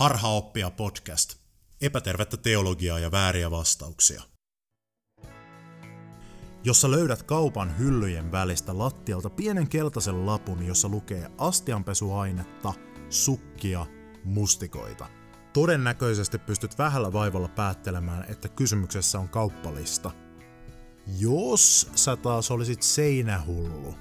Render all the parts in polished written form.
Harhaoppia podcast. Epätervettä teologiaa ja vääriä vastauksia. Jos sä löydät kaupan hyllyjen välistä lattialta pienen keltaisen lapun, jossa lukee astianpesuainetta, sukkia, mustikoita. Todennäköisesti pystyt vähällä vaivalla päättelemään, että kysymyksessä on kauppalista. Jos sä taas olisit seinähullu,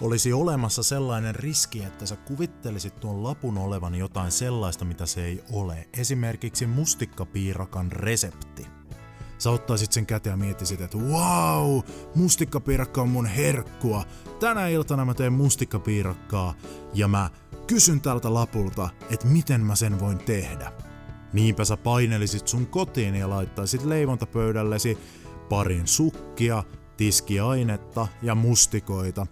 olisi olemassa sellainen riski, että sä kuvittelisit tuon lapun olevan jotain sellaista, mitä se ei ole. Esimerkiksi mustikkapiirakan resepti. Sä ottaisit sen käteen ja miettisit, että wow, mustikkapiirakka on mun herkkua. Tänä iltana mä teen mustikkapiirakkaa ja mä kysyn tältä lapulta, että miten mä sen voin tehdä. Niinpä sä painelisit sun kotiin ja laittaisit leivontapöydällesi parin sukkia, tiskiainetta ja mustikoita.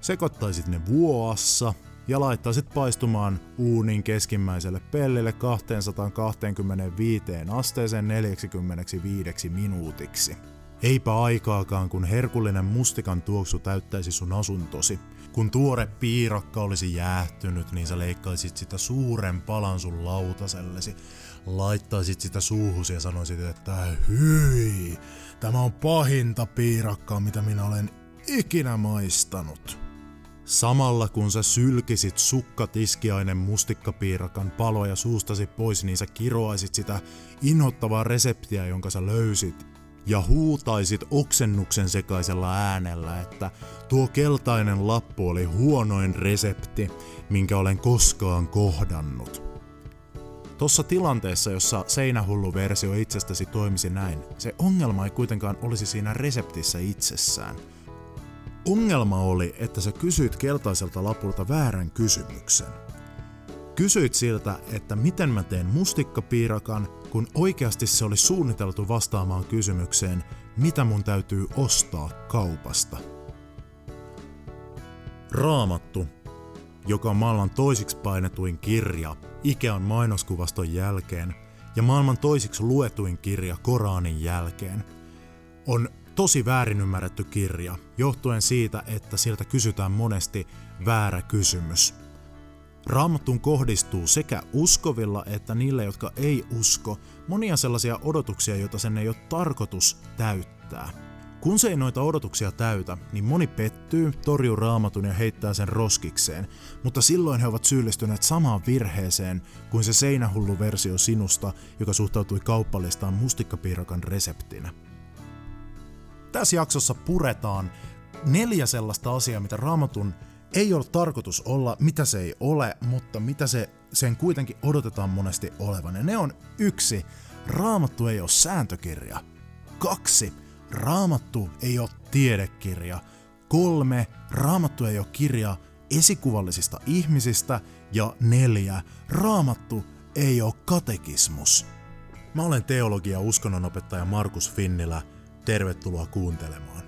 Sekoittaisit ne vuoassa ja laittaisit paistumaan uunin keskimmäiselle pellille 225 asteeseen 45 minuutiksi. Eipä aikaakaan, kun herkullinen mustikan tuoksu täyttäisi sun asuntosi. Kun tuore piirakka olisi jäähtynyt, niin sä leikkaisit sitä suuren palan sun lautasellesi, laittaisit sitä suuhusi ja sanoisit, että hyi, tämä on pahinta piirakkaa, mitä minä olen ikinä maistanut. Samalla kun sä sylkisit sukkatiskiainen mustikkapiirakan paloja suustasi pois, niin sä kiroaisit sitä inhottavaa reseptiä, jonka sä löysit, ja huutaisit oksennuksen sekaisella äänellä, että tuo keltainen lappu oli huonoin resepti, minkä olen koskaan kohdannut. Tossa tilanteessa, jossa seinähullu versio itsestäsi toimisi näin, se ongelma ei kuitenkaan olisi siinä reseptissä itsessään. Ongelma oli, että sä kysyit keltaiselta lapulta väärän kysymyksen. Kysyit siltä, että miten mä teen mustikkapiirakan, kun oikeasti se oli suunniteltu vastaamaan kysymykseen, mitä mun täytyy ostaa kaupasta. Raamattu, joka on maailman toisiksi painetuin kirja Ikean mainoskuvaston jälkeen ja maailman toisiksi luetuin kirja Koranin jälkeen, on tosi väärin ymmärretty kirja, johtuen siitä, että sieltä kysytään monesti väärä kysymys. Raamattuun kohdistuu sekä uskovilla että niille, jotka ei usko, monia sellaisia odotuksia, joita sen ei ole tarkoitus täyttää. Kun se ei noita odotuksia täytä, niin moni pettyy, torjuu Raamatun ja heittää sen roskikseen, mutta silloin he ovat syyllistyneet samaan virheeseen kuin se seinähullu versio sinusta, joka suhtautui kauppalistaan mustikkapiirakan reseptinä. Tässä jaksossa puretaan 4 sellaista asiaa, mitä Raamatun ei ole tarkoitus olla, mitä se ei ole, mutta mitä sen kuitenkin odotetaan monesti olevan. Ja ne on 1. Raamattu ei ole sääntökirja. 2. Raamattu ei ole tiedekirja. 3. Raamattu ei ole kirja esikuvallisista ihmisistä. Ja 4. Raamattu ei ole katekismus. Mä olen teologia- ja uskonnonopettaja Markus Finnilä. Tervetuloa kuuntelemaan.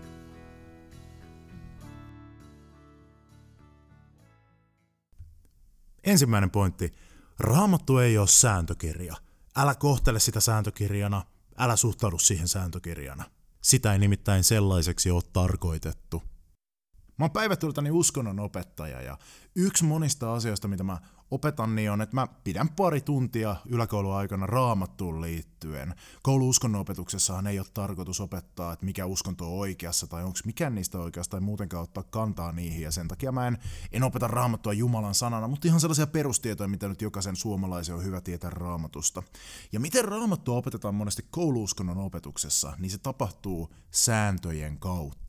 Ensimmäinen pointti. Raamattu ei ole sääntökirja. Älä kohtele sitä sääntökirjana, älä suhtaudu siihen sääntökirjana. Sitä ei nimittäin sellaiseksi ole tarkoitettu. Mä oon päivätyöltäni uskonnon opettaja ja yksi monista asioista, mitä mä opetan, niin on, että mä pidän pari tuntia yläkouluaikana Raamattuun liittyen. Koulu-uskonnonopetuksessahan ei ole tarkoitus opettaa, että mikä uskonto on oikeassa tai onko mikään niistä oikeassa tai muutenkaan ottaa kantaa niihin. Ja sen takia mä en opeta Raamattua Jumalan sanana, mutta ihan sellaisia perustietoja, mitä nyt jokaisen suomalaisen on hyvä tietää Raamatusta. Ja miten Raamattua opetetaan monesti koulu-uskonnon opetuksessa, niin se tapahtuu sääntöjen kautta.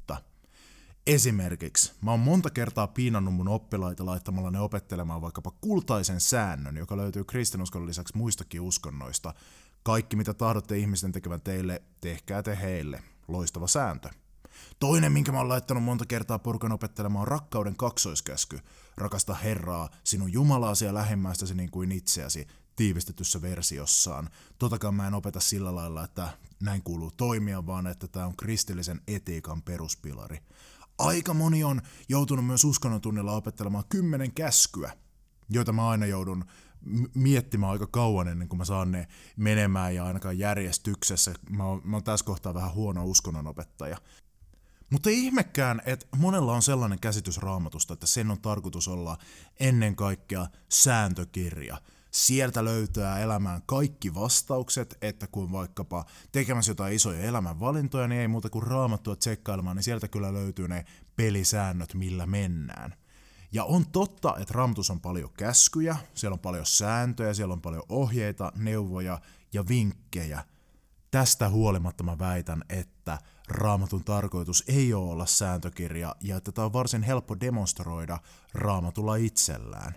Esimerkiksi mä oon monta kertaa piinannut mun oppilaita laittamalla ne opettelemaan vaikkapa kultaisen säännön, joka löytyy kristinuskon lisäksi muistakin uskonnoista. Kaikki mitä tahdotte ihmisten tekevän teille, tehkää te heille. Loistava sääntö. Toinen, minkä mä oon laittanut monta kertaa porukan opettelemaan, on rakkauden kaksoiskäsky. Rakasta Herraa, sinun Jumalaasi ja lähimmäistäsi niin kuin itseäsi, tiivistetyssä versiossaan. Totakaan mä en opeta sillä lailla, että näin kuuluu toimia, vaan että tää on kristillisen etiikan peruspilari. Aika moni on joutunut myös uskonnotunnilla opettelemaan 10 käskyä, joita mä aina joudun miettimään aika kauan ennen kuin mä saan ne menemään ja ainakaan järjestyksessä. Mä oon tässä kohtaa vähän huono uskonnonopettaja. Mutta ei ihmekään, että monella on sellainen käsitys Raamatusta, että sen on tarkoitus olla ennen kaikkea sääntökirja. sieltä löytää elämään kaikki vastaukset, että kun vaikkapa tekemässä jotain isoja elämänvalintoja, niin ei muuta kuin Raamattua tsekkailemaan, niin sieltä kyllä löytyy ne pelisäännöt, millä mennään. Ja on totta, että Raamatussa on paljon käskyjä, siellä on paljon sääntöjä, siellä on paljon ohjeita, neuvoja ja vinkkejä. Tästä huolimatta mä väitän, että Raamatun tarkoitus ei ole olla sääntökirja ja että tämä on varsin helppo demonstroida Raamatulla itsellään.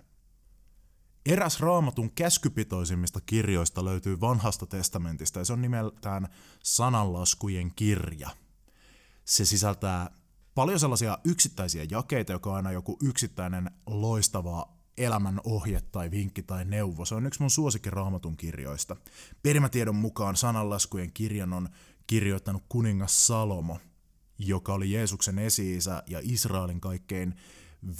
Eräs Raamatun käskypitoisimmista kirjoista löytyy Vanhasta testamentista ja se on nimeltään Sananlaskujen kirja. Se sisältää paljon sellaisia yksittäisiä jakeita, joka on aina joku yksittäinen loistava elämän ohje tai vinkki tai neuvo. Se on yksi mun suosikki Raamatun kirjoista. Perimätiedon mukaan Sananlaskujen kirjan on kirjoittanut kuningas Salomo, joka oli Jeesuksen esi-isä ja Israelin kaikkein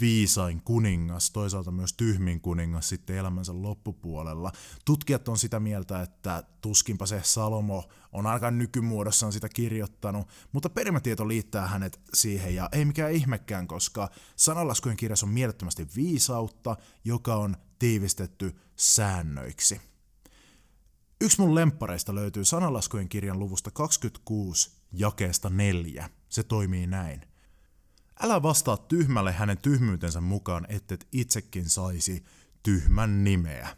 viisain kuningas, toisaalta myös tyhmin kuningas sitten elämänsä loppupuolella. Tutkijat on sitä mieltä, että tuskinpa se Salomo on aika nykymuodossaan sitä kirjoittanut, mutta perimätieto liittää hänet siihen ja ei mikään ihmekään, koska Sananlaskujen kirjassa on mielettömästi viisautta, joka on tiivistetty säännöiksi. Yksi mun lemppareista löytyy Sananlaskujen kirjan luvusta 26 jakeesta 4. Se toimii näin. Älä vastaa tyhmälle hänen tyhmyytensä mukaan, ettet itsekin saisi tyhmän nimeä.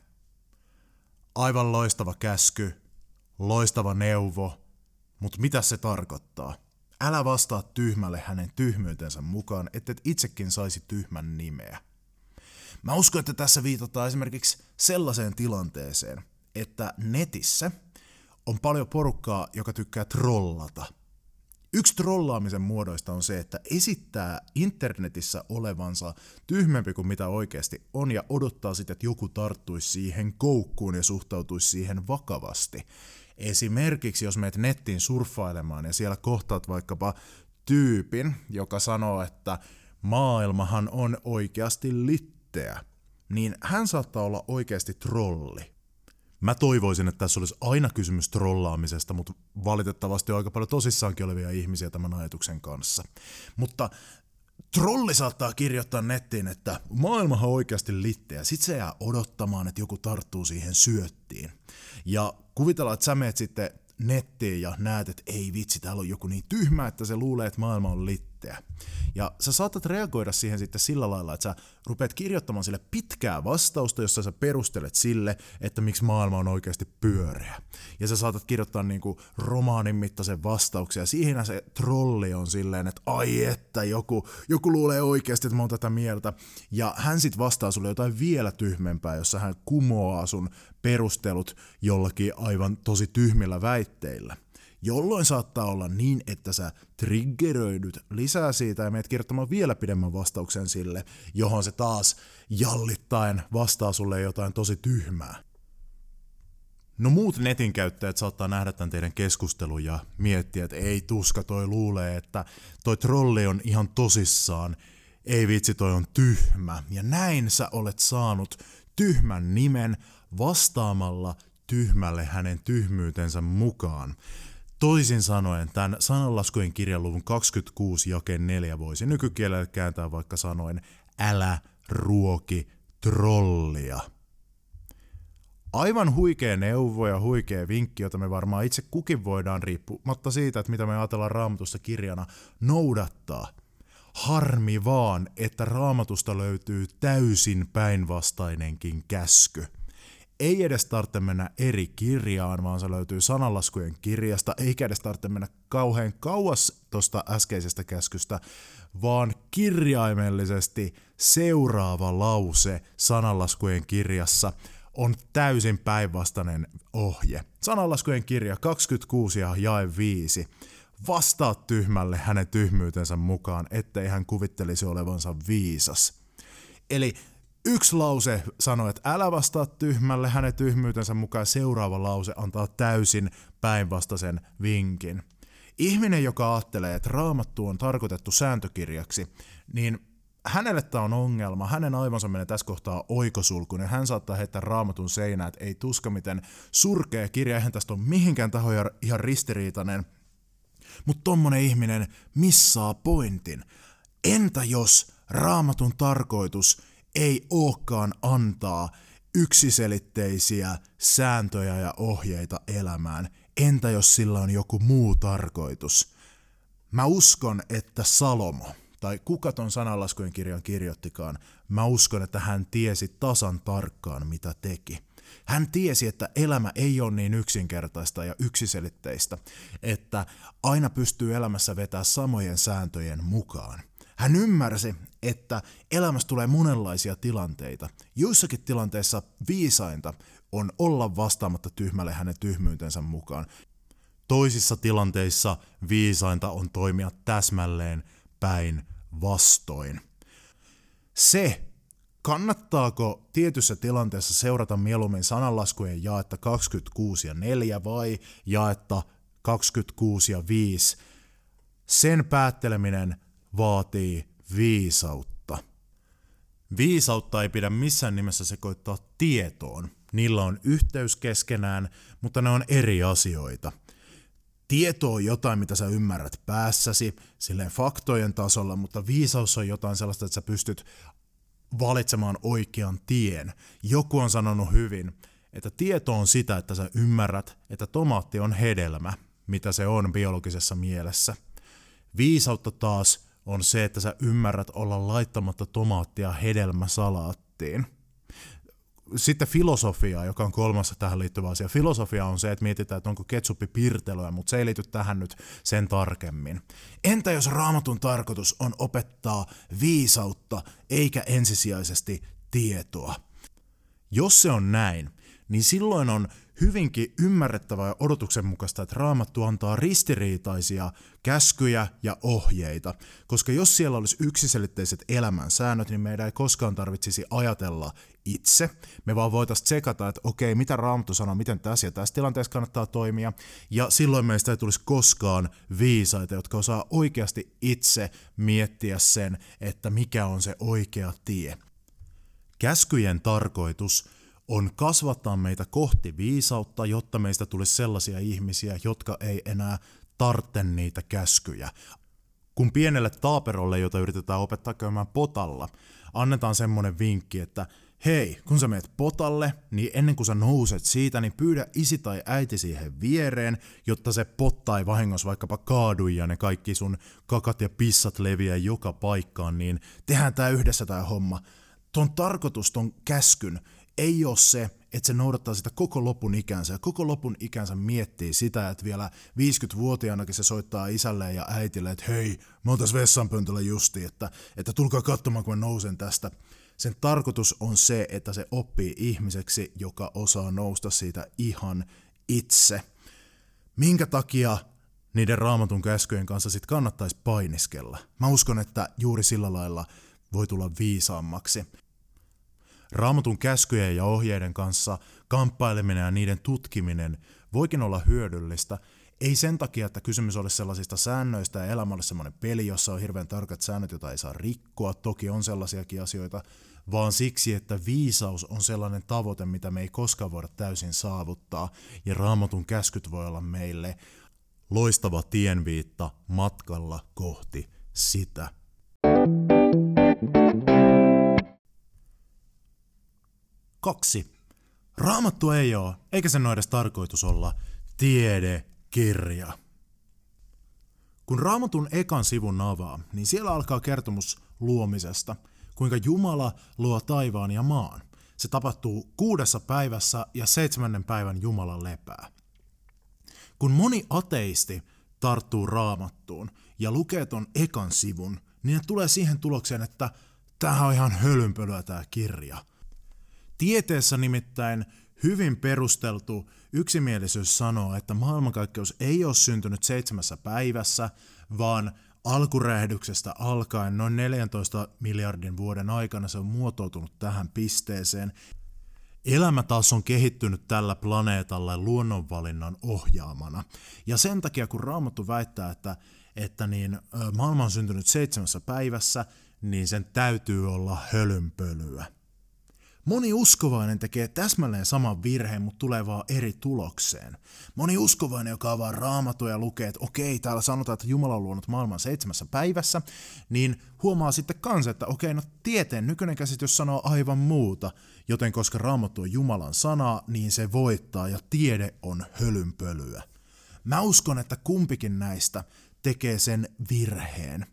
Aivan loistava käsky, loistava neuvo, mutta mitä se tarkoittaa? Älä vastaa tyhmälle hänen tyhmyytensä mukaan, ettet itsekin saisi tyhmän nimeä. Mä uskon, että tässä viitataan esimerkiksi sellaiseen tilanteeseen, että netissä on paljon porukkaa, joka tykkää trollata. Yksi trollaamisen muodoista on se, että esittää internetissä olevansa tyhmempi kuin mitä oikeasti on ja odottaa sitten, että joku tarttuisi siihen koukkuun ja suhtautuisi siihen vakavasti. Esimerkiksi jos menet nettiin surffailemaan ja siellä kohtaat vaikkapa tyypin, joka sanoo, että maailmahan on oikeasti litteä, niin hän saattaa olla oikeasti trolli. Mä toivoisin, että tässä olisi aina kysymys trollaamisesta, mutta valitettavasti on aika paljon tosissaankin olevia ihmisiä tämän ajatuksen kanssa. Mutta trolli saattaa kirjoittaa nettiin, että maailmahan on oikeasti litteä. Sitten se jää odottamaan, että joku tarttuu siihen syöttiin. Ja kuvitellaan, että sä meet sitten nettiin ja näet, että ei vitsi, täällä on joku niin tyhmä, että se luulee, että maailma on litteä. Ja sä saatat reagoida siihen sitten sillä lailla, että sä rupeat kirjoittamaan sille pitkää vastausta, jossa sä perustelet sille, että miksi maailma on oikeasti pyöreä. Ja sä saatat kirjoittaa niinku romaanin mittaisen vastauksen, ja siihen se trolli on silleen, että ai että joku luulee oikeasti, että mä oon tätä mieltä. Ja hän sit vastaa sulle jotain vielä tyhmempää, jossa hän kumoaa sun perustelut jollakin aivan tosi tyhmillä väitteillä. Jolloin saattaa olla niin, että sä triggeröidyt lisää siitä ja menet kirjoittamaan vielä pidemmän vastauksen sille, johon se taas jallittain vastaa sulle jotain tosi tyhmää. No muut netin käyttäjät saattaa nähdä tämän teidän keskustelun ja miettiä, että ei tuska, toi luulee, että toi trolli on ihan tosissaan, ei vitsi, toi on tyhmä. Ja näin sä olet saanut tyhmän nimen vastaamalla tyhmälle hänen tyhmyytensä mukaan. Toisin sanoen, tämän Sananlaskujen kirjan luvun 26 jakeen 4 voisi nykykielellä kääntää vaikka sanoen älä ruoki trollia. Aivan huikea neuvo ja huikea vinkki, jota me varmaan itse kukin voidaan riippumatta siitä, että mitä me ajatellaan Raamatusta kirjana noudattaa. Harmi vaan, että Raamatusta löytyy täysin päinvastainenkin käsky. Ei edes tarvitse mennä eri kirjaan, vaan se löytyy Sananlaskujen kirjasta, eikä edes tarvitse mennä kauhean kauas tuosta äskeisestä käskystä, vaan kirjaimellisesti seuraava lause Sananlaskujen kirjassa on täysin päinvastainen ohje. Sananlaskujen kirja 26 ja jae 5. Vastaa tyhmälle hänen tyhmyytensä mukaan, ettei hän kuvittelisi olevansa viisas. Eli yksi lause sanoi, että älä vastaa tyhmälle hänen tyhmyytensä mukaan, seuraava lause antaa täysin päinvastaisen vinkin. Ihminen, joka ajattelee, että Raamattu on tarkoitettu sääntökirjaksi, niin hänelle tämä on ongelma. Hänen aivonsa menee tässä kohtaa oikosulkuun ja hän saattaa heittää Raamatun seinään, että ei tuska miten surkea kirja, eihän tästä ole mihinkään tahoja ihan ristiriitainen. Mutta tommonen ihminen missaa pointin. Entä jos Raamatun tarkoitus ei olekaan antaa yksiselitteisiä sääntöjä ja ohjeita elämään? Entä jos sillä on joku muu tarkoitus? Mä uskon, että Salomo, tai kuka ton sananlaskujen kirjan kirjoittikaan, mä uskon, että hän tiesi tasan tarkkaan, mitä teki. Hän tiesi, että elämä ei ole niin yksinkertaista ja yksiselitteistä, että aina pystyy elämässä vetämään samojen sääntöjen mukaan. Hän ymmärsi, että elämässä tulee monenlaisia tilanteita. Joissakin tilanteissa viisainta on olla vastaamatta tyhmälle hänen tyhmyytensä mukaan. Toisissa tilanteissa viisainta on toimia täsmälleen päin vastoin. Se, kannattaako tietyssä tilanteessa seurata mieluummin sananlaskujen jaetta 26:4 vai jaetta 26:5, sen päätteleminen vaatii viisautta. Viisautta ei pidä missään nimessä sekoittaa tietoon. Niillä on yhteys keskenään, mutta ne on eri asioita. Tieto on jotain, mitä sä ymmärrät päässäsi, silleen faktojen tasolla, mutta viisaus on jotain sellaista, että sä pystyt valitsemaan oikean tien. Joku on sanonut hyvin, että tieto on sitä, että sä ymmärrät, että tomaatti on hedelmä, mitä se on biologisessa mielessä. Viisautta taas on se, että sä ymmärrät olla laittamatta tomaattia hedelmäsalaattiin. Sitten filosofia, joka on kolmas tähän liittyvä asia. Filosofia on se, että mietitään, että onko ketsuppi pirtelöä, mutta se ei liity tähän nyt sen tarkemmin. Entä jos Raamatun tarkoitus on opettaa viisautta eikä ensisijaisesti tietoa? Jos se on näin, niin silloin on hyvinkin ymmärrettävää ja odotuksenmukaista, että Raamattu antaa ristiriitaisia käskyjä ja ohjeita, koska jos siellä olisi yksiselitteiset elämänsäännöt, niin meidän ei koskaan tarvitsisi ajatella itse. Me vaan voitaisiin tsekata, että okei, mitä Raamattu sanoo, miten tässä ja tässä tilanteessa kannattaa toimia, ja silloin meistä ei tulisi koskaan viisaita, jotka osaa oikeasti itse miettiä sen, että mikä on se oikea tie. Käskyjen tarkoitus on kasvattaa meitä kohti viisautta, jotta meistä tulisi sellaisia ihmisiä, jotka ei enää tarvitse niitä käskyjä. Kun pienelle taaperolle, jota yritetään opettaa käymään potalla, annetaan semmoinen vinkki, että hei, kun sä meet potalle, niin ennen kuin sä nouset siitä, niin pyydä isi tai äiti siihen viereen, jotta se potta ei vahingossa vaikkapa kaadu ja ne kaikki sun kakat ja pissat leviää joka paikkaan, niin tehdään tää yhdessä tää homma. Ton tarkoitus, ton käskyn, ei ole se, että se noudattaa sitä koko lopun ikänsä. Ja koko lopun ikänsä miettii sitä, että vielä 50-vuotiaanakin se soittaa isälleen ja äitille, että hei, mä oon tässä vessanpöntöllä justiin, että tulkaa katsomaan, kun mä nousen tästä. Sen tarkoitus on se, että se oppii ihmiseksi, joka osaa nousta siitä ihan itse. Minkä takia niiden Raamatun käskyjen kanssa sit kannattaisi painiskella? Mä uskon, että juuri sillä lailla voi tulla viisaammaksi. Raamatun käskyjen ja ohjeiden kanssa kamppaileminen ja niiden tutkiminen voikin olla hyödyllistä. Ei sen takia, että kysymys olisi sellaisista säännöistä ja elämä olisi sellainen peli, jossa on hirveän tarkat säännöt, jota ei saa rikkoa. Toki on sellaisiakin asioita, vaan siksi, että viisaus on sellainen tavoite, mitä me ei koskaan voida täysin saavuttaa. Ja Raamatun käskyt voi olla meille loistava tienviitta matkalla kohti sitä. Kaksi. Raamattu ei ole, eikä sen ole edes tarkoitus olla, tiedekirja. Kun Raamatun ekan sivun avaa, niin siellä alkaa kertomus luomisesta, kuinka Jumala luo taivaan ja maan. Se tapahtuu 6 päivässä ja 7. päivän Jumala lepää. Kun moni ateisti tarttuu Raamattuun ja lukee ton ekan sivun, niin ne tulee siihen tulokseen, että tämähän on ihan hölynpölyä tää kirja. Tieteessä nimittäin hyvin perusteltu yksimielisyys sanoo, että maailmankaikkeus ei ole syntynyt 7 päivässä, vaan alkurähdyksestä alkaen noin 14 miljardin vuoden aikana se on muotoutunut tähän pisteeseen. Elämä taas on kehittynyt tällä planeetalla luonnonvalinnan ohjaamana. Ja sen takia, kun Raamattu väittää, että maailma on syntynyt 7 päivässä, niin sen täytyy olla hölynpölyä. Moni uskovainen tekee täsmälleen saman virheen, mutta tulee vaan eri tulokseen. Moni uskovainen, joka avaa Raamattua ja lukee, että okei, täällä sanotaan, että Jumala on luonut maailman 7 päivässä, niin huomaa sitten kanssa, että okei, no tieteen nykyinen käsitys sanoo aivan muuta, joten koska Raamattu on Jumalan sanaa, niin se voittaa ja tiede on hölynpölyä. Mä uskon, että kumpikin näistä tekee sen virheen,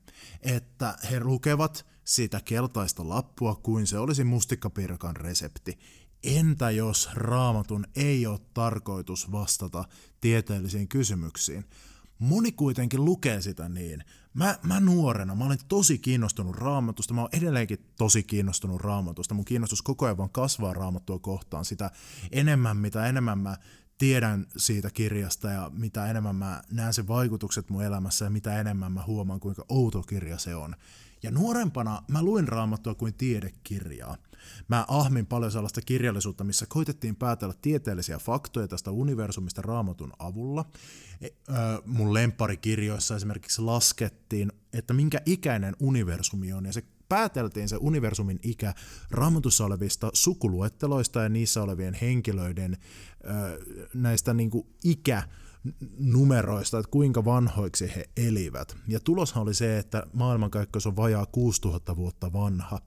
että he lukevat sitä keltaista lappua kuin se olisi mustikkapirkan resepti. Entä jos Raamatun ei ole tarkoitus vastata tieteellisiin kysymyksiin? Moni kuitenkin lukee sitä niin. Mä nuorena, mä olin tosi kiinnostunut Raamatusta, mä oon edelleenkin tosi kiinnostunut Raamatusta. Mun kiinnostus koko ajan vaan kasvaa Raamattua kohtaan sitä enemmän, mitä enemmän mä tiedän siitä kirjasta ja mitä enemmän mä näen sen vaikutukset mun elämässä ja mitä enemmän mä huomaan, kuinka outo kirja se on. Ja nuorempana mä luin Raamattua kuin tiedekirjaa. Mä ahmin paljon sellaista kirjallisuutta, missä koitettiin päätellä tieteellisiä faktoja tästä universumista Raamatun avulla. Mun lempparikirjoissa esimerkiksi laskettiin, että minkä ikäinen universumi on, ja se pääteltiin se universumin ikä Raamatussa olevista sukuluetteloista ja niissä olevien henkilöiden näistä niinku ikänumeroista, että kuinka vanhoiksi he elivät. Ja tuloshan oli se, että maailmankaikkeus on vajaa 6000 vuotta vanha.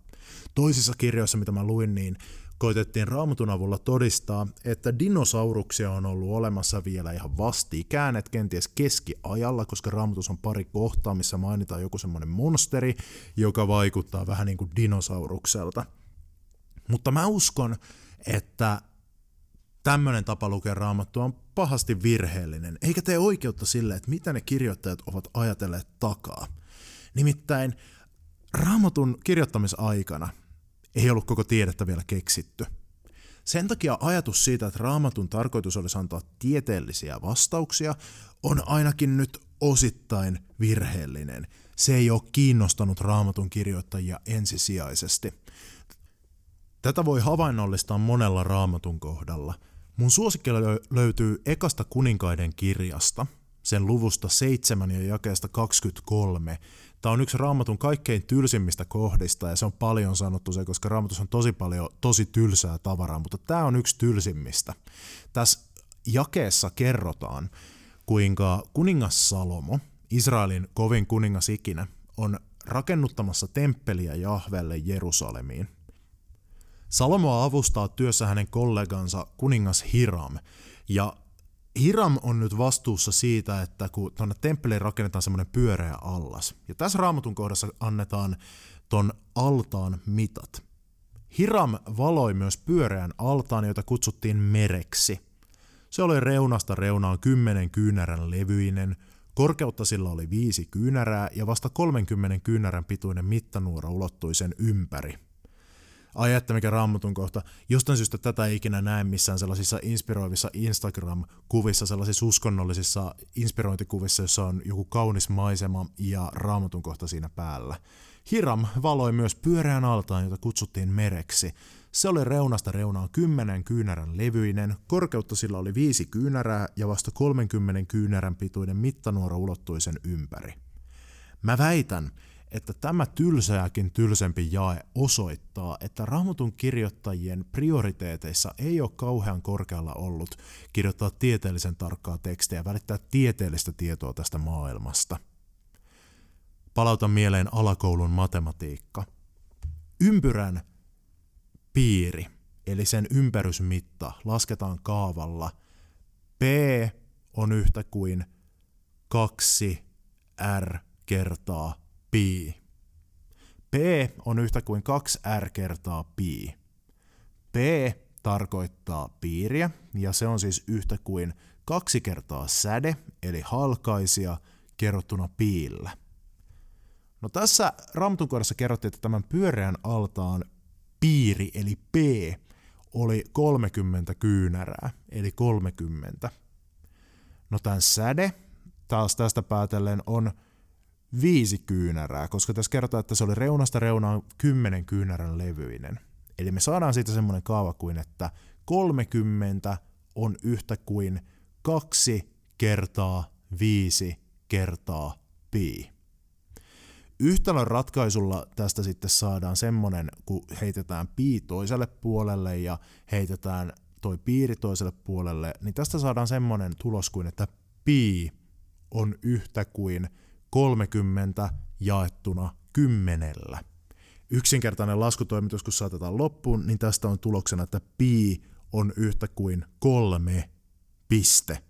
Toisissa kirjoissa, mitä mä luin, niin koitettiin Raamatun avulla todistaa, että dinosauruksia on ollut olemassa vielä ihan vastikään, että kenties keskiajalla, koska Raamatussa on pari kohtaa, missä mainitaan joku semmoinen monsteri, joka vaikuttaa vähän niin kuin dinosaurukselta. Mutta mä uskon, että tämmöinen tapa lukea Raamattua on pahasti virheellinen, eikä tee oikeutta sille, että mitä ne kirjoittajat ovat ajatelleet takaa. Nimittäin Raamatun kirjoittamisaikana ei ollut koko tiedettä vielä keksitty. Sen takia ajatus siitä, että Raamatun tarkoitus olisi antaa tieteellisiä vastauksia, on ainakin nyt osittain virheellinen. Se ei ole kiinnostanut Raamatun kirjoittajia ensisijaisesti. Tätä voi havainnollistaa monella Raamatun kohdalla. Mun suosikki löytyy ekasta Kuninkaiden kirjasta, sen luvusta 7 ja jakeesta 23. Tämä on yksi Raamatun kaikkein tylsimmistä kohdista, ja se on paljon sanottu se, koska Raamatussa on tosi paljon tosi tylsää tavaraa, mutta tämä on yksi tylsimmistä. Tässä jakeessa kerrotaan, kuinka kuningas Salomo, Israelin kovin kuningas ikinä, on rakennuttamassa temppeliä Jahvelle Jerusalemiin. Salomoa avustaa työssä hänen kollegansa kuningas Hiram, ja Hiram on nyt vastuussa siitä, että kun tuonne temppeliin rakennetaan semmoinen pyöreä allas. Ja tässä Raamatun kohdassa annetaan ton altaan mitat. Hiram valoi myös pyöreän altaan, jota kutsuttiin mereksi. Se oli reunasta reunaan 10 kyynärän levyinen, korkeutta sillä oli 5 kyynärää ja vasta 30 kyynärän pituinen mittanuora ulottui sen ympäri. Ai että mikä Raamatun kohta. Jostain syystä tätä ei ikinä näe missään sellaisissa inspiroivissa Instagram-kuvissa, sellaisissa uskonnollisissa inspirointikuvissa, jossa on joku kaunis maisema ja Raamatun kohta siinä päällä. Hiram valoi myös pyöreän altaan, jota kutsuttiin mereksi. Se oli reunasta reunaan 10 kyynärän levyinen, korkeutta sillä oli 5 kyynärää ja vasta 30 kyynärän pituinen mittanuora ulottui sen ympäri. Mä väitän, että tämä tylsääkin tylsempi jae osoittaa, että Raamatun kirjoittajien prioriteeteissa ei ole kauhean korkealla ollut kirjoittaa tieteellisen tarkkaa tekstiä ja välittää tieteellistä tietoa tästä maailmasta. Palautan mieleen alakoulun matematiikka. Ympyrän piiri, eli sen ympärysmitta, lasketaan kaavalla. P on yhtä kuin 2R kertaa pi. P on yhtä kuin 2R kertaa pi. P tarkoittaa piiriä, ja se on siis yhtä kuin 2 kertaa säde, eli halkaisia, kerrottuna piillä. No tässä Raamatun kohdassa kerrottiin, että tämän pyöreän altaan piiri, eli P, oli 30 kyynärää, eli 30. No tämän säde, taas tästä päätellen, on 5 kyynärää, koska tässä kerrotaan, että se oli reunasta reunaan 10 kyynärän levyinen. Eli me saadaan siitä semmoinen kaava kuin, että 30 on yhtä kuin 2 kertaa 5 kertaa pi. Yhtälön ratkaisulla tästä sitten saadaan semmoinen, kun heitetään pii toiselle puolelle ja heitetään toi piiri toiselle puolelle, niin tästä saadaan semmoinen tulos kuin, että pii on yhtä kuin 30 jaettuna 10. Yksinkertainen laskutoimitus, kun saatetaan loppuun, niin tästä on tuloksena, että pii on yhtä kuin 3 piste.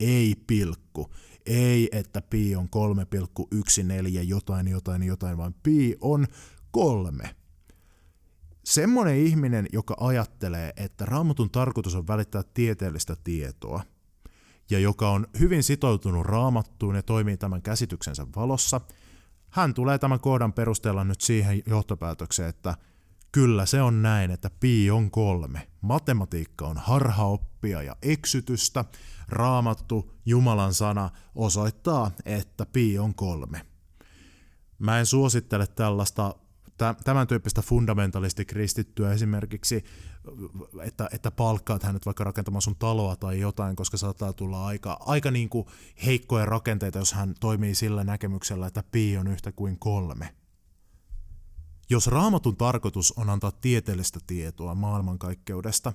Ei pilkku. Ei, että pi on 3,14 jotain, vaan pi on 3. Semmoinen ihminen, joka ajattelee, että Raamatun tarkoitus on välittää tieteellistä tietoa, ja joka on hyvin sitoutunut Raamattuun ja toimii tämän käsityksensä valossa, hän tulee tämän kohdan perusteella nyt siihen johtopäätökseen, että kyllä se on näin, että pi on 3. Matematiikka on harhaoppia ja eksytystä. Raamattu, Jumalan sana, osoittaa, että pi on 3. Mä en suosittele tällaista, tämän tyyppistä fundamentalistikristittyä esimerkiksi, että palkkaat hänet vaikka rakentamaan sun taloa tai jotain, koska saattaa tulla aika niin kuin heikkoja rakenteita, jos hän toimii sillä näkemyksellä, että pi on yhtä kuin 3. Jos Raamatun tarkoitus on antaa tieteellistä tietoa maailmankaikkeudesta,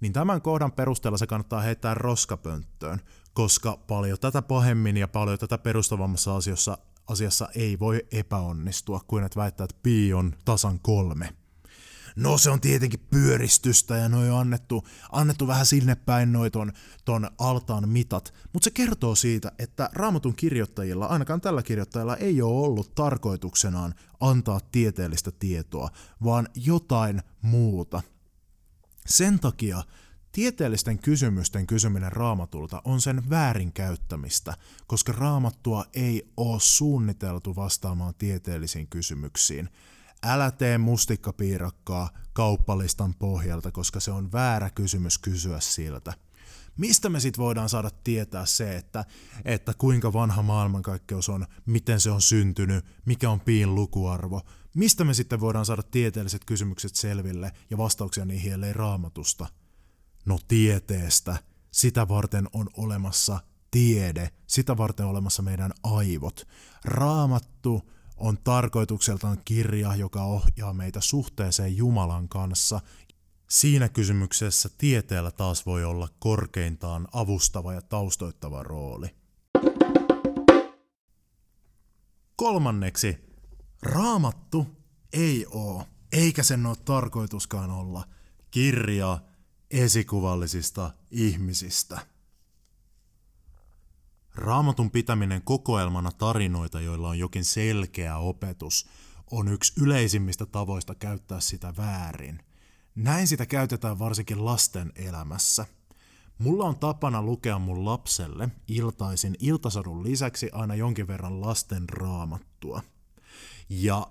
niin tämän kohdan perusteella se kannattaa heittää roskapönttöön, koska paljon tätä pahemmin ja paljon tätä perustavammassa asiassa ei voi epäonnistua kuin että väittää, että pi on tasan 3. No se on tietenkin pyöristystä ja noi on annettu vähän sinne päin noi ton altaan mitat, mutta se kertoo siitä, että Raamatun kirjoittajilla, ainakaan tällä kirjoittajalla, ei ole ollut tarkoituksenaan antaa tieteellistä tietoa, vaan jotain muuta. Sen takia tieteellisten kysymysten kysyminen Raamatulta on sen väärinkäyttämistä, koska Raamattua ei ole suunniteltu vastaamaan tieteellisiin kysymyksiin. Älä tee mustikkapiirakkaa kauppalistan pohjalta, koska se on väärä kysymys kysyä siltä. Mistä me sitten voidaan saada tietää se, että kuinka vanha maailmankaikkeus on, miten se on syntynyt, mikä on piin lukuarvo? Mistä me sitten voidaan saada tieteelliset kysymykset selville ja vastauksia niihin ellei Raamatusta? No tieteestä. Sitä varten on olemassa tiede. Sitä varten on olemassa meidän aivot. Raamattu on tarkoitukseltaan kirja, joka ohjaa meitä suhteeseen Jumalan kanssa. Siinä kysymyksessä tieteellä taas voi olla korkeintaan avustava ja taustoittava rooli. Kolmanneksi, Raamattu ei oo, eikä sen ole tarkoituskaan olla, kirja esikuvallisista ihmisistä. Raamatun pitäminen kokoelmana tarinoita, joilla on jokin selkeä opetus, on yksi yleisimmistä tavoista käyttää sitä väärin. Näin sitä käytetään varsinkin lasten elämässä. Mulla on tapana lukea mun lapselle iltaisin iltasadun lisäksi aina jonkin verran lasten raamattua. Ja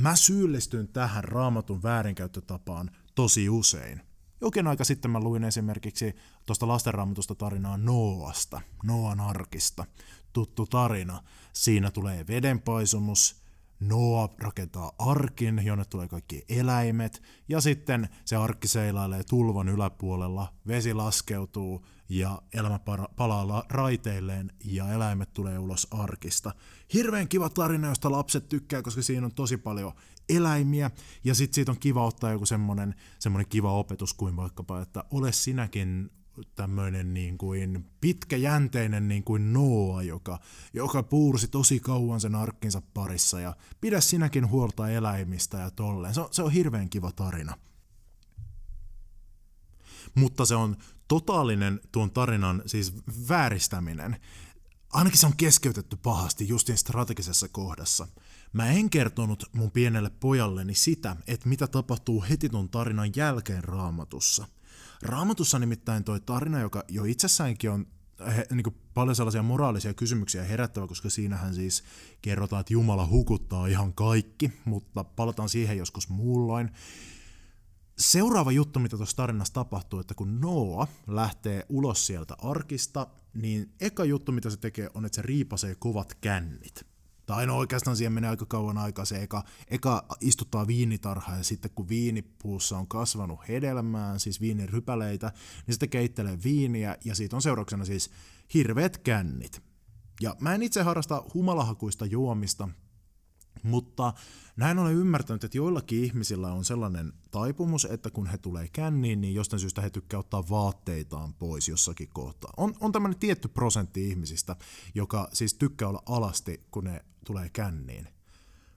mä syyllistyn tähän Raamatun väärinkäyttötapaan tosi usein. Jokin aika sitten mä luin esimerkiksi tuosta lastenraamatusta tarinaa Nooasta, Nooan arkista. Tuttu tarina. Siinä tulee vedenpaisumus, Noa rakentaa arkin, jonne tulee kaikki eläimet, ja sitten se arkki seilailee tulvan yläpuolella, vesi laskeutuu, ja elämä palaa raiteilleen, ja eläimet tulee ulos arkista. Hirveän kiva tarina, josta lapset tykkää, koska siinä on tosi paljon eläimiä, ja sitten siitä on kiva ottaa joku semmoinen kiva opetus kuin vaikkapa, että ole sinäkin tämmöinen niin kuin pitkäjänteinen niin kuin Noa, joka puursi tosi kauan sen arkkinsa parissa ja pidä sinäkin huolta eläimistä ja tolleen. Se on hirveän kiva tarina. Mutta se on totaalinen tuon tarinan siis vääristäminen. Ainakin se on keskeytetty pahasti justiin strategisessa kohdassa. Mä en kertonut mun pienelle pojalleni sitä, että mitä tapahtuu heti ton tarinan jälkeen Raamatussa. Raamatussa nimittäin toi tarina, joka jo itsessäänkin on niin paljon sellaisia moraalisia kysymyksiä herättävä, koska siinähän siis kerrotaan, että Jumala hukuttaa ihan kaikki, mutta palataan siihen joskus muulloin. Seuraava juttu, mitä tuossa tarinassa tapahtuu, että kun Noa lähtee ulos sieltä arkista, niin eka juttu, mitä se tekee, on, että se riipasee kovat kännit. Tai no oikeastaan siihen menee aika kauan aikaa, se eka istuttaa viinitarhaa ja sitten kun viinipuussa on kasvanut hedelmään, siis viinirypäleitä, niin se tekee itselleen viiniä ja siitä on seurauksena siis hirveät kännit. Ja mä en itse harrasta humalahakuista juomista, Mutta näin olen ymmärtänyt, että joillakin ihmisillä on sellainen taipumus, että kun he tulee känniin, niin jostain syystä he tykkää ottaa vaatteitaan pois jossakin kohtaa. On tämmöinen tietty prosentti ihmisistä, joka siis tykkää olla alasti, kun ne tulee känniin.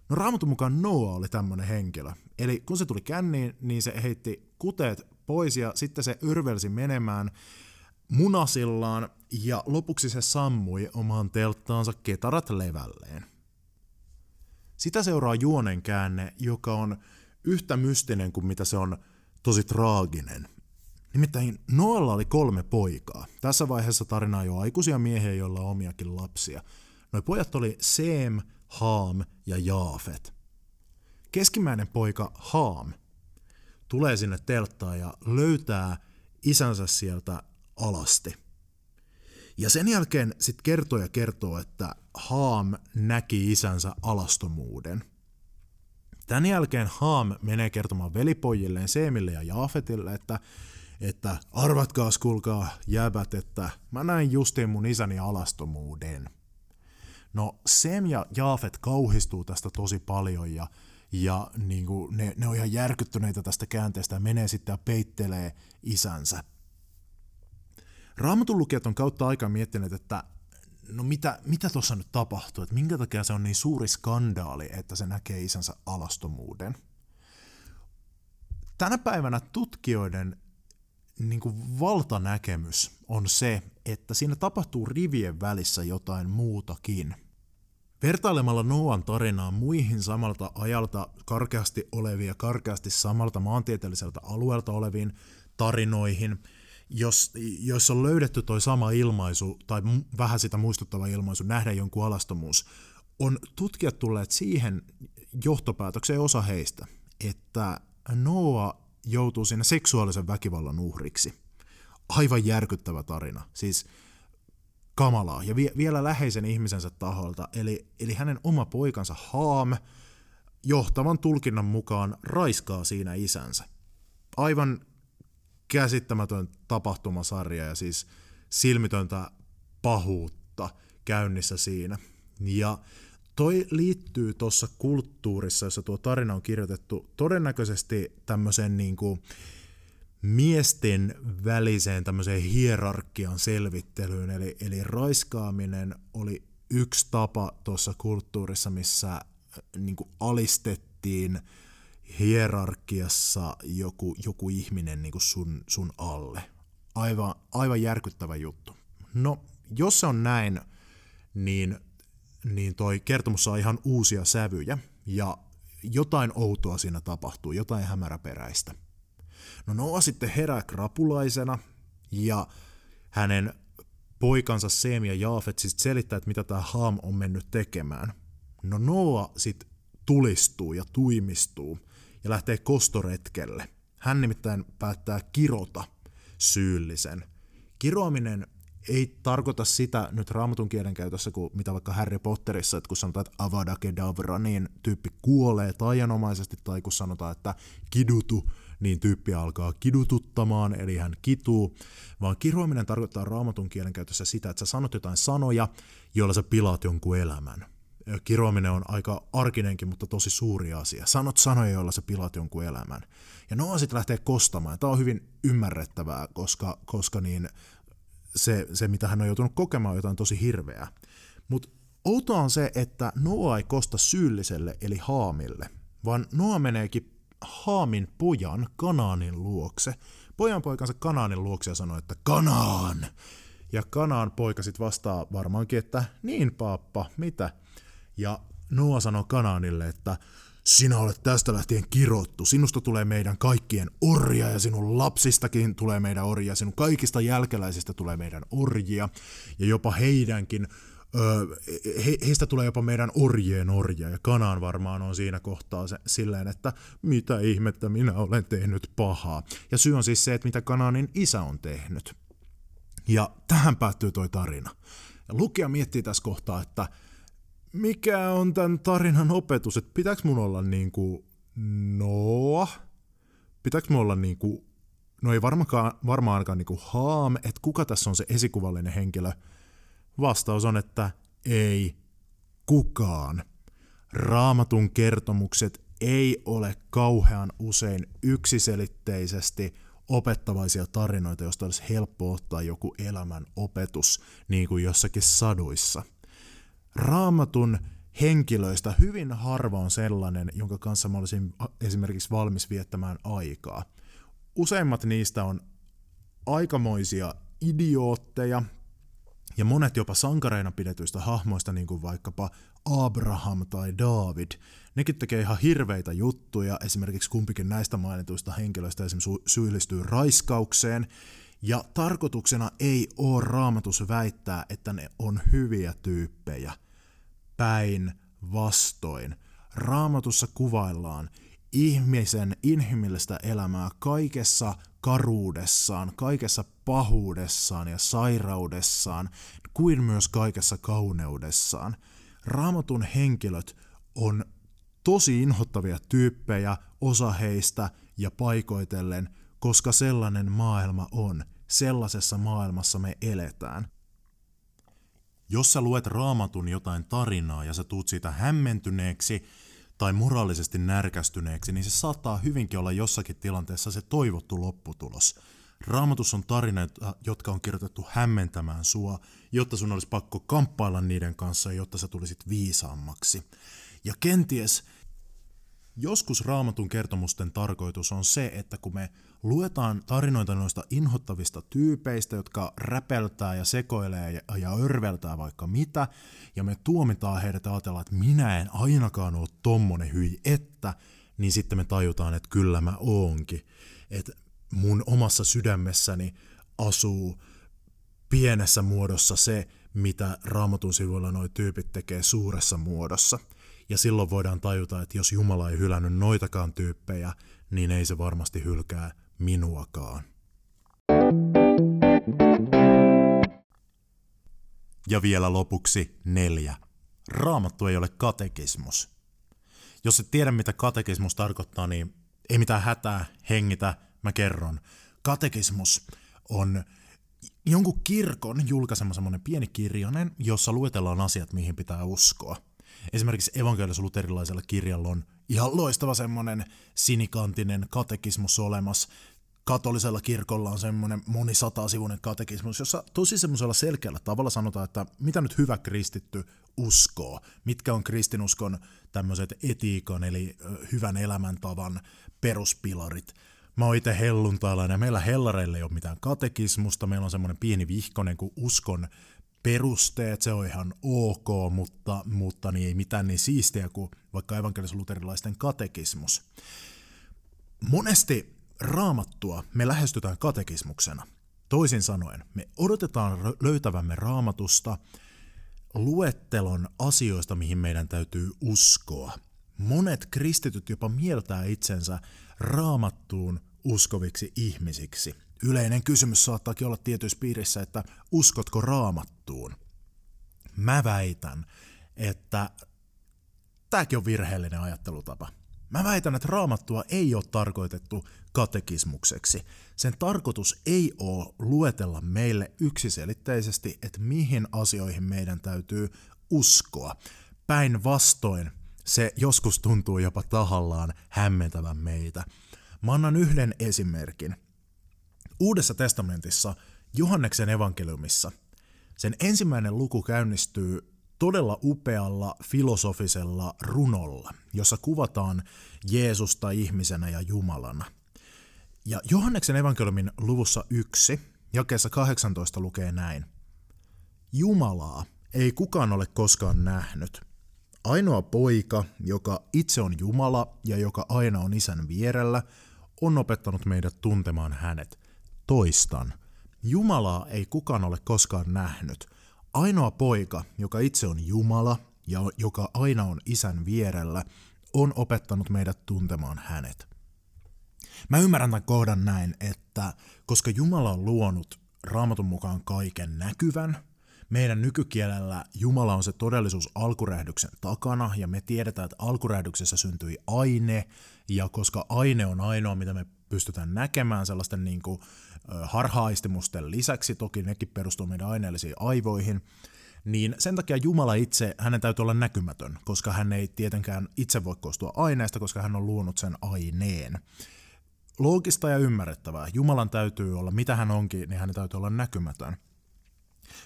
No Raamatun mukaan Noa oli tämmöinen henkilö. Eli kun se tuli känniin, niin se heitti kuteet pois ja sitten se yrvelsi menemään munasillaan ja lopuksi se sammui omaan telttaansa ketarat levälleen. Sitä seuraa juonen käänne, joka on yhtä mystinen kuin mitä se on tosi traaginen. Nimittäin Noalla oli 3 poikaa. Tässä vaiheessa tarinaa jo aikuisia miehiä, joilla on omiakin lapsia. Noi pojat oli Seem, Haam ja Jaafet. Keskimmäinen poika Haam tulee sinne telttaan ja löytää isänsä sieltä alasti. Ja sen jälkeen sitten kertoo, että Haam näki isänsä alastomuuden. Tämän jälkeen Haam menee kertomaan velipojilleen Seemille ja Jaafetille, että arvatkaas kuulkaa jäbät, että mä näin justiin mun isäni alastomuuden. No Seem ja Jaafet kauhistuu tästä tosi paljon ja niin kuin ne on ihan järkyttyneitä tästä käänteestä ja menee sitten ja peittelee isänsä. Raamatun lukijat on kautta aikaa miettineet, että no mitä tuossa nyt tapahtuu, että minkä takia se on niin suuri skandaali, että se näkee isänsä alastomuuden. Tänä päivänä tutkijoiden niin kuin valtanäkemys on se, että siinä tapahtuu rivien välissä jotain muutakin. Vertailemalla Noan tarinaa muihin samalta ajalta karkeasti oleviin ja karkeasti samalta maantieteelliseltä alueelta oleviin tarinoihin, jos on löydetty toi sama ilmaisu tai vähän sitä muistuttava ilmaisu, nähdä jonkun alastomuus, on tutkijat tulleet siihen johtopäätökseen osa heistä, että Noa joutuu siinä seksuaalisen väkivallan uhriksi. Aivan järkyttävä tarina, siis kamalaa ja vielä läheisen ihmisensä taholta, eli hänen oma poikansa Haam johtavan tulkinnan mukaan raiskaa siinä isänsä. Aivan käsittämätön tapahtumasarja ja siis silmitöntä pahuutta käynnissä siinä. Ja toi liittyy tuossa kulttuurissa, jossa tuo tarina on kirjoitettu, todennäköisesti tämmöiseen niin kuin miesten väliseen tämmöiseen hierarkian selvittelyyn. Eli raiskaaminen oli yksi tapa tuossa kulttuurissa, missä niin kuin alistettiin hierarkiassa joku ihminen niin kuin sun alle. Aivan järkyttävä juttu. No, jos se on näin, niin toi kertomus saa ihan uusia sävyjä ja jotain outoa siinä tapahtuu, jotain hämäräperäistä. No Noa sitten herää krapulaisena ja hänen poikansa Seem ja Jaafet sitten selittää, että mitä tämä Haam on mennyt tekemään. No Noa sitten tulistuu ja tuimistuu ja lähtee kostoretkelle. Hän nimittäin päättää kirota syyllisen. Kiroaminen ei tarkoita sitä nyt raamatun kielen käytössä, kuin mitä vaikka Harry Potterissa, että kun sanotaan, että avada kedavra, niin tyyppi kuolee taianomaisesti, tai kun sanotaan, että kidutu, niin tyyppi alkaa kidututtamaan, eli hän kituu. Vaan kiroaminen tarkoittaa raamatun kielen käytössä sitä, että sä sanot jotain sanoja, joilla sä pilaat jonkun elämän. Kiroaminen on aika arkinenkin, mutta tosi suuri asia. Sanot sanoja, joilla sä pilaat jonkun elämän. Ja Noa sitten lähtee kostamaan. Tämä on hyvin ymmärrettävää, koska niin se, mitä hän on joutunut kokemaan, on jotain tosi hirveää. Mutta outoa on se, että Noa ei kosta syylliselle, eli Haamille, vaan Noa meneekin Haamin pojan Kanaanin luokse. Pojan poikansa Kanaanin luokse ja sanoo, että Kanaan! Ja Kanaan poika sitten vastaa varmaankin, että niin paappa, mitä? Ja Noa sanoi Kanaanille, että sinä olet tästä lähtien kirottu, sinusta tulee meidän kaikkien orja ja sinun lapsistakin tulee meidän orjia, sinun kaikista jälkeläisistä tulee meidän orjia ja jopa heidänkin, heistä tulee jopa meidän orjien orjia. Ja Kanaan varmaan on siinä kohtaa silleen, että mitä ihmettä minä olen tehnyt pahaa. Ja syy on siis se, että mitä Kanaanin isä on tehnyt. Ja tähän päättyy toi tarina. Ja lukija miettii tässä kohtaa, että mikä on tämän tarinan opetus, että pitääkö mun olla niinku Noa? Pitääkö mun olla niinku, no ei varmaankaan niinku Haam, että kuka tässä on se esikuvallinen henkilö? Vastaus on, että ei kukaan. Raamatun kertomukset ei ole kauhean usein yksiselitteisesti opettavaisia tarinoita, joista olisi helppo ottaa joku elämän opetus, niin kuin jossakin saduissa. Raamatun henkilöistä hyvin harva on sellainen, jonka kanssa mä olisin esimerkiksi valmis viettämään aikaa. Useimmat niistä on aikamoisia idiootteja, ja monet jopa sankareina pidetyistä hahmoista, niin kuin vaikkapa Abraham tai Daavid, nekin tekee ihan hirveitä juttuja, esimerkiksi kumpikin näistä mainituista henkilöistä esimerkiksi syyllistyy raiskaukseen, ja tarkoituksena ei ole Raamatus väittää, että ne on hyviä tyyppejä. Päinvastoin. Raamatussa kuvaillaan ihmisen inhimillistä elämää kaikessa karuudessaan, kaikessa pahuudessaan ja sairaudessaan, kuin myös kaikessa kauneudessaan. Raamatun henkilöt on tosi inhottavia tyyppejä, osa heistä ja paikoitellen, koska sellainen maailma on. Sellaisessa maailmassa me eletään. Jos sä luet Raamatun jotain tarinaa ja sä tuut siitä hämmentyneeksi tai moraalisesti närkästyneeksi, niin se saattaa hyvinkin olla jossakin tilanteessa se toivottu lopputulos. Raamatussa on tarinoita, jotka on kirjoitettu hämmentämään sua, jotta sun olisi pakko kamppailla niiden kanssa, jotta sä tulisit viisaammaksi. Ja kenties joskus Raamatun kertomusten tarkoitus on se, että kun me luetaan tarinoita noista inhottavista tyypeistä, jotka räpeltää ja sekoilee ja örveltää vaikka mitä, ja me tuomitaan heidät ja ajatellaan, että minä en ainakaan ole tommonen hyi että, niin sitten me tajutaan, että kyllä mä oonkin. Että mun omassa sydämessäni asuu pienessä muodossa se, mitä Raamatun sivuilla noi tyypit tekee suuressa muodossa. Ja silloin voidaan tajuta, että jos Jumala ei hylännyt noitakaan tyyppejä, niin ei se varmasti hylkää minuakaan. Ja vielä lopuksi 4. Raamattu ei ole katekismus. Jos et tiedä, mitä katekismus tarkoittaa, niin ei mitään hätää, hengitä, mä kerron. Katekismus on jonkun kirkon julkaisema semmoinen pieni kirjanen, jossa luetellaan asiat, mihin pitää uskoa. Esimerkiksi evankelis-luterilaisella kirjalla on ihan loistava semmoinen sinikantinen katekismus olemassa. Katolisella kirkolla on semmoinen monisatasivuinen katekismus, jossa tosi semmoisella selkeällä tavalla sanotaan, että mitä nyt hyvä kristitty uskoo. Mitkä on kristinuskon tämmöiset etiikan eli hyvän elämäntavan peruspilarit. Mä oon itse helluntailainen ja meillä hellareille ei ole mitään katekismusta. Meillä on semmoinen pieni vihkonen kuin uskon perusteet, se on ihan ok, mutta niin ei mitään niin siistiä kuin vaikka evankelis-luterilaisten katekismus. Monesti Raamattua me lähestytään katekismuksena. Toisin sanoen, me odotetaan löytävämme Raamatusta luettelon asioista, mihin meidän täytyy uskoa. Monet kristityt jopa mieltää itsensä Raamattuun uskoviksi ihmisiksi. Yleinen kysymys saattaakin olla tietyissä piirissä, että uskotko Raamattuun? Mä väitän, että tääkin on virheellinen ajattelutapa. Mä väitän, että Raamattua ei ole tarkoitettu katekismukseksi. Sen tarkoitus ei ole luetella meille yksiselitteisesti, että mihin asioihin meidän täytyy uskoa. Päinvastoin se joskus tuntuu jopa tahallaan hämmentävän meitä. Mä annan yhden esimerkin. Uudessa testamentissa, Johanneksen evankeliumissa, sen ensimmäinen luku käynnistyy todella upealla filosofisella runolla, jossa kuvataan Jeesusta ihmisenä ja Jumalana. Ja Johanneksen evankeliumin luvussa 1, jakeessa 18 lukee näin. Jumalaa ei kukaan ole koskaan nähnyt. Ainoa poika, joka itse on Jumala ja joka aina on Isän vierellä, on opettanut meidät tuntemaan hänet. Toistan. Jumalaa ei kukaan ole koskaan nähnyt. Ainoa poika, joka itse on Jumala ja joka aina on Isän vierellä, on opettanut meidät tuntemaan hänet. Mä ymmärrän tämän kohdan näin, että koska Jumala on luonut Raamatun mukaan kaiken näkyvän, meidän nykykielellä Jumala on se todellisuus alkurähdyksen takana, ja me tiedetään, että alkurähdyksessä syntyi aine, ja koska aine on ainoa, mitä me pystytään näkemään sellaisten niin kuin harha-aistimusten lisäksi, toki nekin perustuu meidän aineellisiin aivoihin, niin sen takia Jumala itse, hänen täytyy olla näkymätön, koska hän ei tietenkään itse voi koostua aineesta, koska hän on luonut sen aineen. Loogista ja ymmärrettävää. Jumalan täytyy olla, mitä hän onkin, niin hänen täytyy olla näkymätön.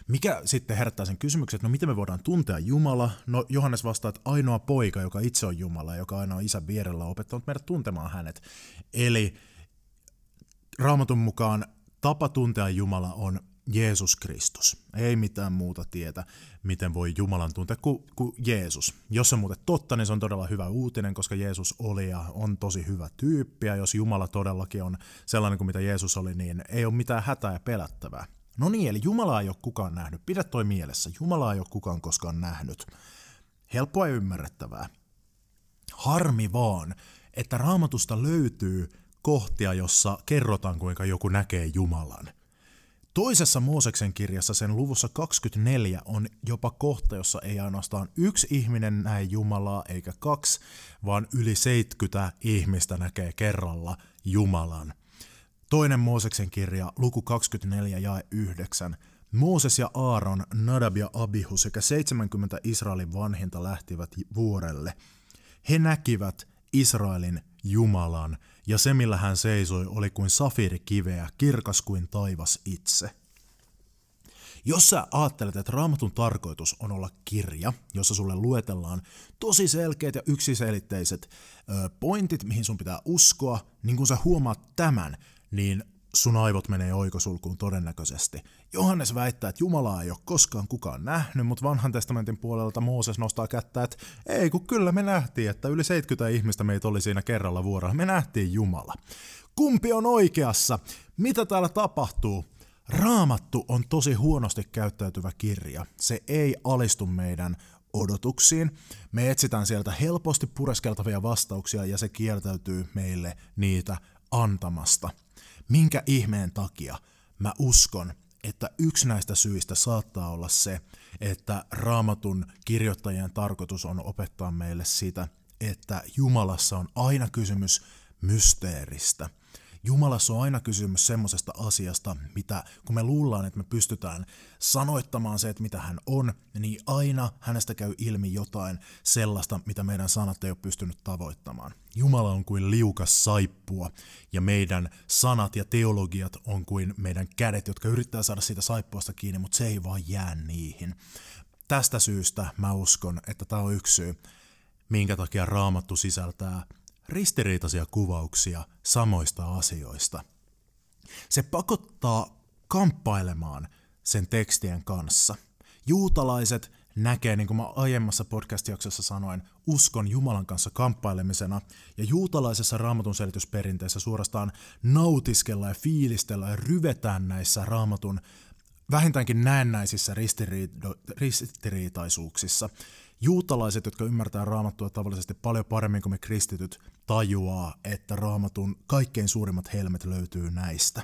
Mikä sitten herättää sen kysymyksen, että no miten me voidaan tuntea Jumala? No Johannes vastaa, että ainoa poika, joka itse on Jumala ja joka aina on isän vierellä, on opettanut meidät tuntemaan hänet. Eli Raamatun mukaan tapa tuntea Jumala on Jeesus Kristus. Ei mitään muuta tietä, miten voi Jumalan tuntea kuin Jeesus. Jos se on muuten totta, niin se on todella hyvä uutinen, koska Jeesus oli ja on tosi hyvä tyyppi. Ja jos Jumala todellakin on sellainen kuin mitä Jeesus oli, niin ei ole mitään hätää ja pelättävää. No niin, eli Jumalaa ei ole kukaan nähnyt. Pidä toi mielessä. Jumalaa ei ole kukaan koskaan nähnyt. Helppoa ja ymmärrettävää. Harmi vaan, että Raamatusta löytyy kohtia, jossa kerrotaan, kuinka joku näkee Jumalan. Toisessa Mooseksen kirjassa, sen luvussa 24, on jopa kohta, jossa ei ainoastaan yksi ihminen näe Jumalaa eikä kaksi, vaan yli 70 ihmistä näkee kerralla Jumalan. Toinen Mooseksen kirja, luku 24, jae 9. Mooses ja Aaron, Nadab ja Abihu sekä 70 Israelin vanhinta lähtivät vuorelle. He näkivät Israelin Jumalan, ja se millä hän seisoi oli kuin safiirikiveä, kirkas kuin taivas itse. Jos sä ajattelet, että Raamatun tarkoitus on olla kirja, jossa sulle luetellaan tosi selkeät ja yksiselitteiset pointit, mihin sun pitää uskoa, niin kun sä huomaat tämän, niin sun aivot menee oikosulkuun todennäköisesti. Johannes väittää, että Jumalaa ei ole koskaan kukaan nähnyt, mutta vanhan testamentin puolelta Mooses nostaa kättä, että ei kun kyllä me nähtiin, että yli 70 ihmistä meitä oli siinä kerralla vuorolla. Me nähtiin Jumala. Kumpi on oikeassa? Mitä täällä tapahtuu? Raamattu on tosi huonosti käyttäytyvä kirja. Se ei alistu meidän odotuksiin. Me etsitään sieltä helposti pureskeltavia vastauksia ja se kieltäytyy meille niitä antamasta. Minkä ihmeen takia? Mä uskon, että yksi näistä syistä saattaa olla se, että Raamatun kirjoittajien tarkoitus on opettaa meille sitä, että Jumalassa on aina kysymys mysteeristä. Jumalassa on aina kysymys semmoisesta asiasta, mitä kun me luullaan, että me pystytään sanoittamaan se, että mitä hän on, niin aina hänestä käy ilmi jotain sellaista, mitä meidän sanat ei ole pystynyt tavoittamaan. Jumala on kuin liukas saippua, ja meidän sanat ja teologiat on kuin meidän kädet, jotka yrittää saada siitä saippuasta kiinni, mutta se ei vaan jää niihin. Tästä syystä mä uskon, että tämä on yksi syy, minkä takia Raamattu sisältää ristiriitaisia kuvauksia samoista asioista. Se pakottaa kamppailemaan sen tekstien kanssa. Juutalaiset näkee, niin kuin mä aiemmassa podcast-jaksossa sanoin, uskon Jumalan kanssa kamppailemisena, ja juutalaisessa Raamatun selitysperinteessä suorastaan nautiskellaan ja fiilistellään ja ryvetään näissä Raamatun vähintäänkin näennäisissä ristiriitaisuuksissa. Juutalaiset, jotka ymmärtää Raamattua tavallisesti paljon paremmin kuin me kristityt, tajuaa, että Raamatun kaikkein suurimmat helmet löytyy näistä.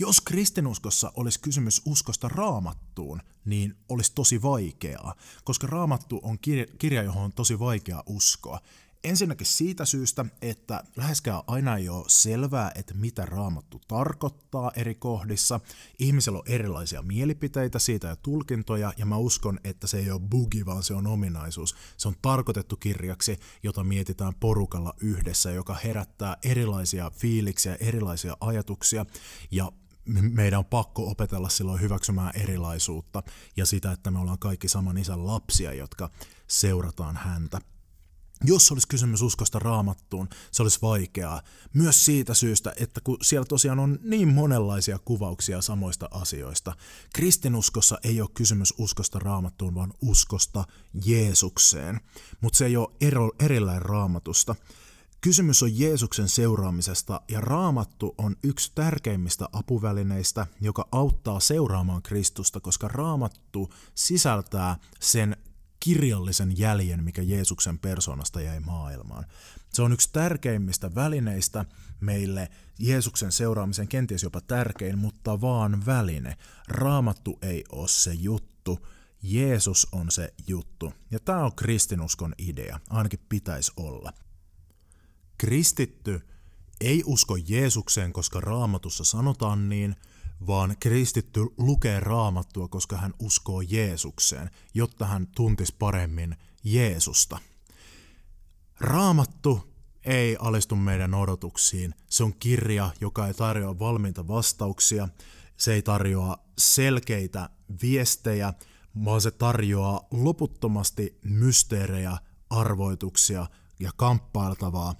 Jos kristinuskossa olisi kysymys uskosta Raamattuun, niin olisi tosi vaikeaa, koska Raamattu on kirja, johon on tosi vaikea uskoa. Ensinnäkin siitä syystä, että läheskään aina ei ole selvää, että mitä Raamattu tarkoittaa eri kohdissa. Ihmisellä on erilaisia mielipiteitä siitä ja tulkintoja, ja mä uskon, että se ei ole bugi, vaan se on ominaisuus. Se on tarkoitettu kirjaksi, jota mietitään porukalla yhdessä, joka herättää erilaisia fiiliksiä, erilaisia ajatuksia, ja meidän on pakko opetella silloin hyväksymään erilaisuutta ja sitä, että me ollaan kaikki saman isän lapsia, jotka seurataan häntä. Jos olisi kysymys uskosta Raamattuun, se olisi vaikeaa. Myös siitä syystä, että kun siellä tosiaan on niin monenlaisia kuvauksia samoista asioista. Kristinuskossa ei ole kysymys uskosta Raamattuun, vaan uskosta Jeesukseen. Mutta se ei ole erillään Raamatusta. Kysymys on Jeesuksen seuraamisesta, ja Raamattu on yksi tärkeimmistä apuvälineistä, joka auttaa seuraamaan Kristusta, koska Raamattu sisältää sen kirjallisen jäljen, mikä Jeesuksen persoonasta jäi maailmaan. Se on yksi tärkeimmistä välineistä meille Jeesuksen seuraamisen, kenties jopa tärkein, mutta vaan väline. Raamattu ei ole se juttu, Jeesus on se juttu. Ja tämä on kristinuskon idea, ainakin pitäisi olla. Kristitty ei usko Jeesukseen, koska Raamatussa sanotaan niin, vaan kristitty lukee Raamattua, koska hän uskoo Jeesukseen, jotta hän tuntisi paremmin Jeesusta. Raamattu ei alistu meidän odotuksiin. Se on kirja, joka ei tarjoa valmiita vastauksia, se ei tarjoa selkeitä viestejä, vaan se tarjoaa loputtomasti mysteerejä, arvoituksia ja kamppailtavaa.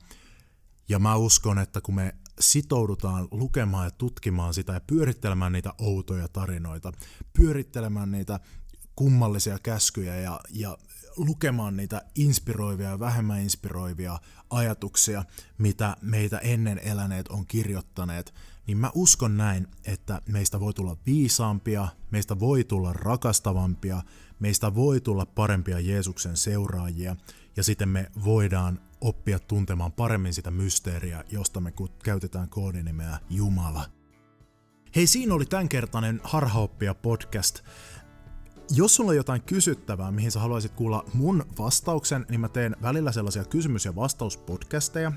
Ja mä uskon, että kun me sitoudutaan lukemaan ja tutkimaan sitä ja pyörittelemään niitä outoja tarinoita, pyörittelemään niitä kummallisia käskyjä ja lukemaan niitä inspiroivia ja vähemmän inspiroivia ajatuksia, mitä meitä ennen eläneet on kirjoittaneet, niin mä uskon näin, että meistä voi tulla viisaampia, meistä voi tulla rakastavampia, meistä voi tulla parempia Jeesuksen seuraajia, ja sitten me voidaan oppia tuntemaan paremmin sitä mysteeriä, josta me käytetään koodinimeä Jumala. Hei, siinä oli tämänkertainen Harhaoppia podcast. Jos sulla on jotain kysyttävää, mihin sä haluaisit kuulla mun vastauksen, niin mä teen välillä sellaisia kysymys- ja vastauspodcasteja.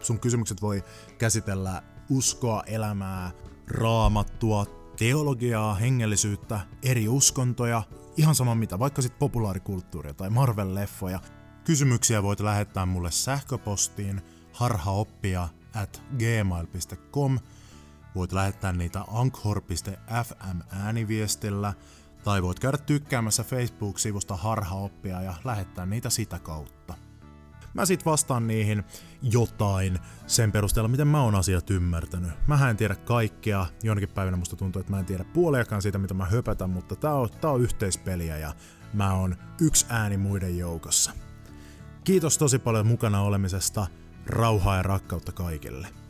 Sun kysymykset voi käsitellä uskoa, elämää, Raamattua, teologiaa, hengellisyyttä, eri uskontoja, ihan sama mitä, vaikka sit populaarikulttuuria tai Marvel-leffoja. Kysymyksiä voit lähettää mulle sähköpostiin harhaoppia@gmail.com. Voit lähettää niitä anchor.fm-ääniviestillä tai voit käydä tykkäämässä Facebook-sivusta Harhaoppia ja lähettää niitä sitä kautta. Mä sit vastaan niihin jotain sen perusteella, miten mä oon asiat ymmärtänyt. Mä en tiedä kaikkea, jonnekin päivänä musta tuntuu, että mä en tiedä puoliakaan siitä, mitä mä höpätän, mutta tää on yhteispeliä ja mä oon yksi ääni muiden joukossa. Kiitos tosi paljon mukana olemisesta, rauhaa ja rakkautta kaikille.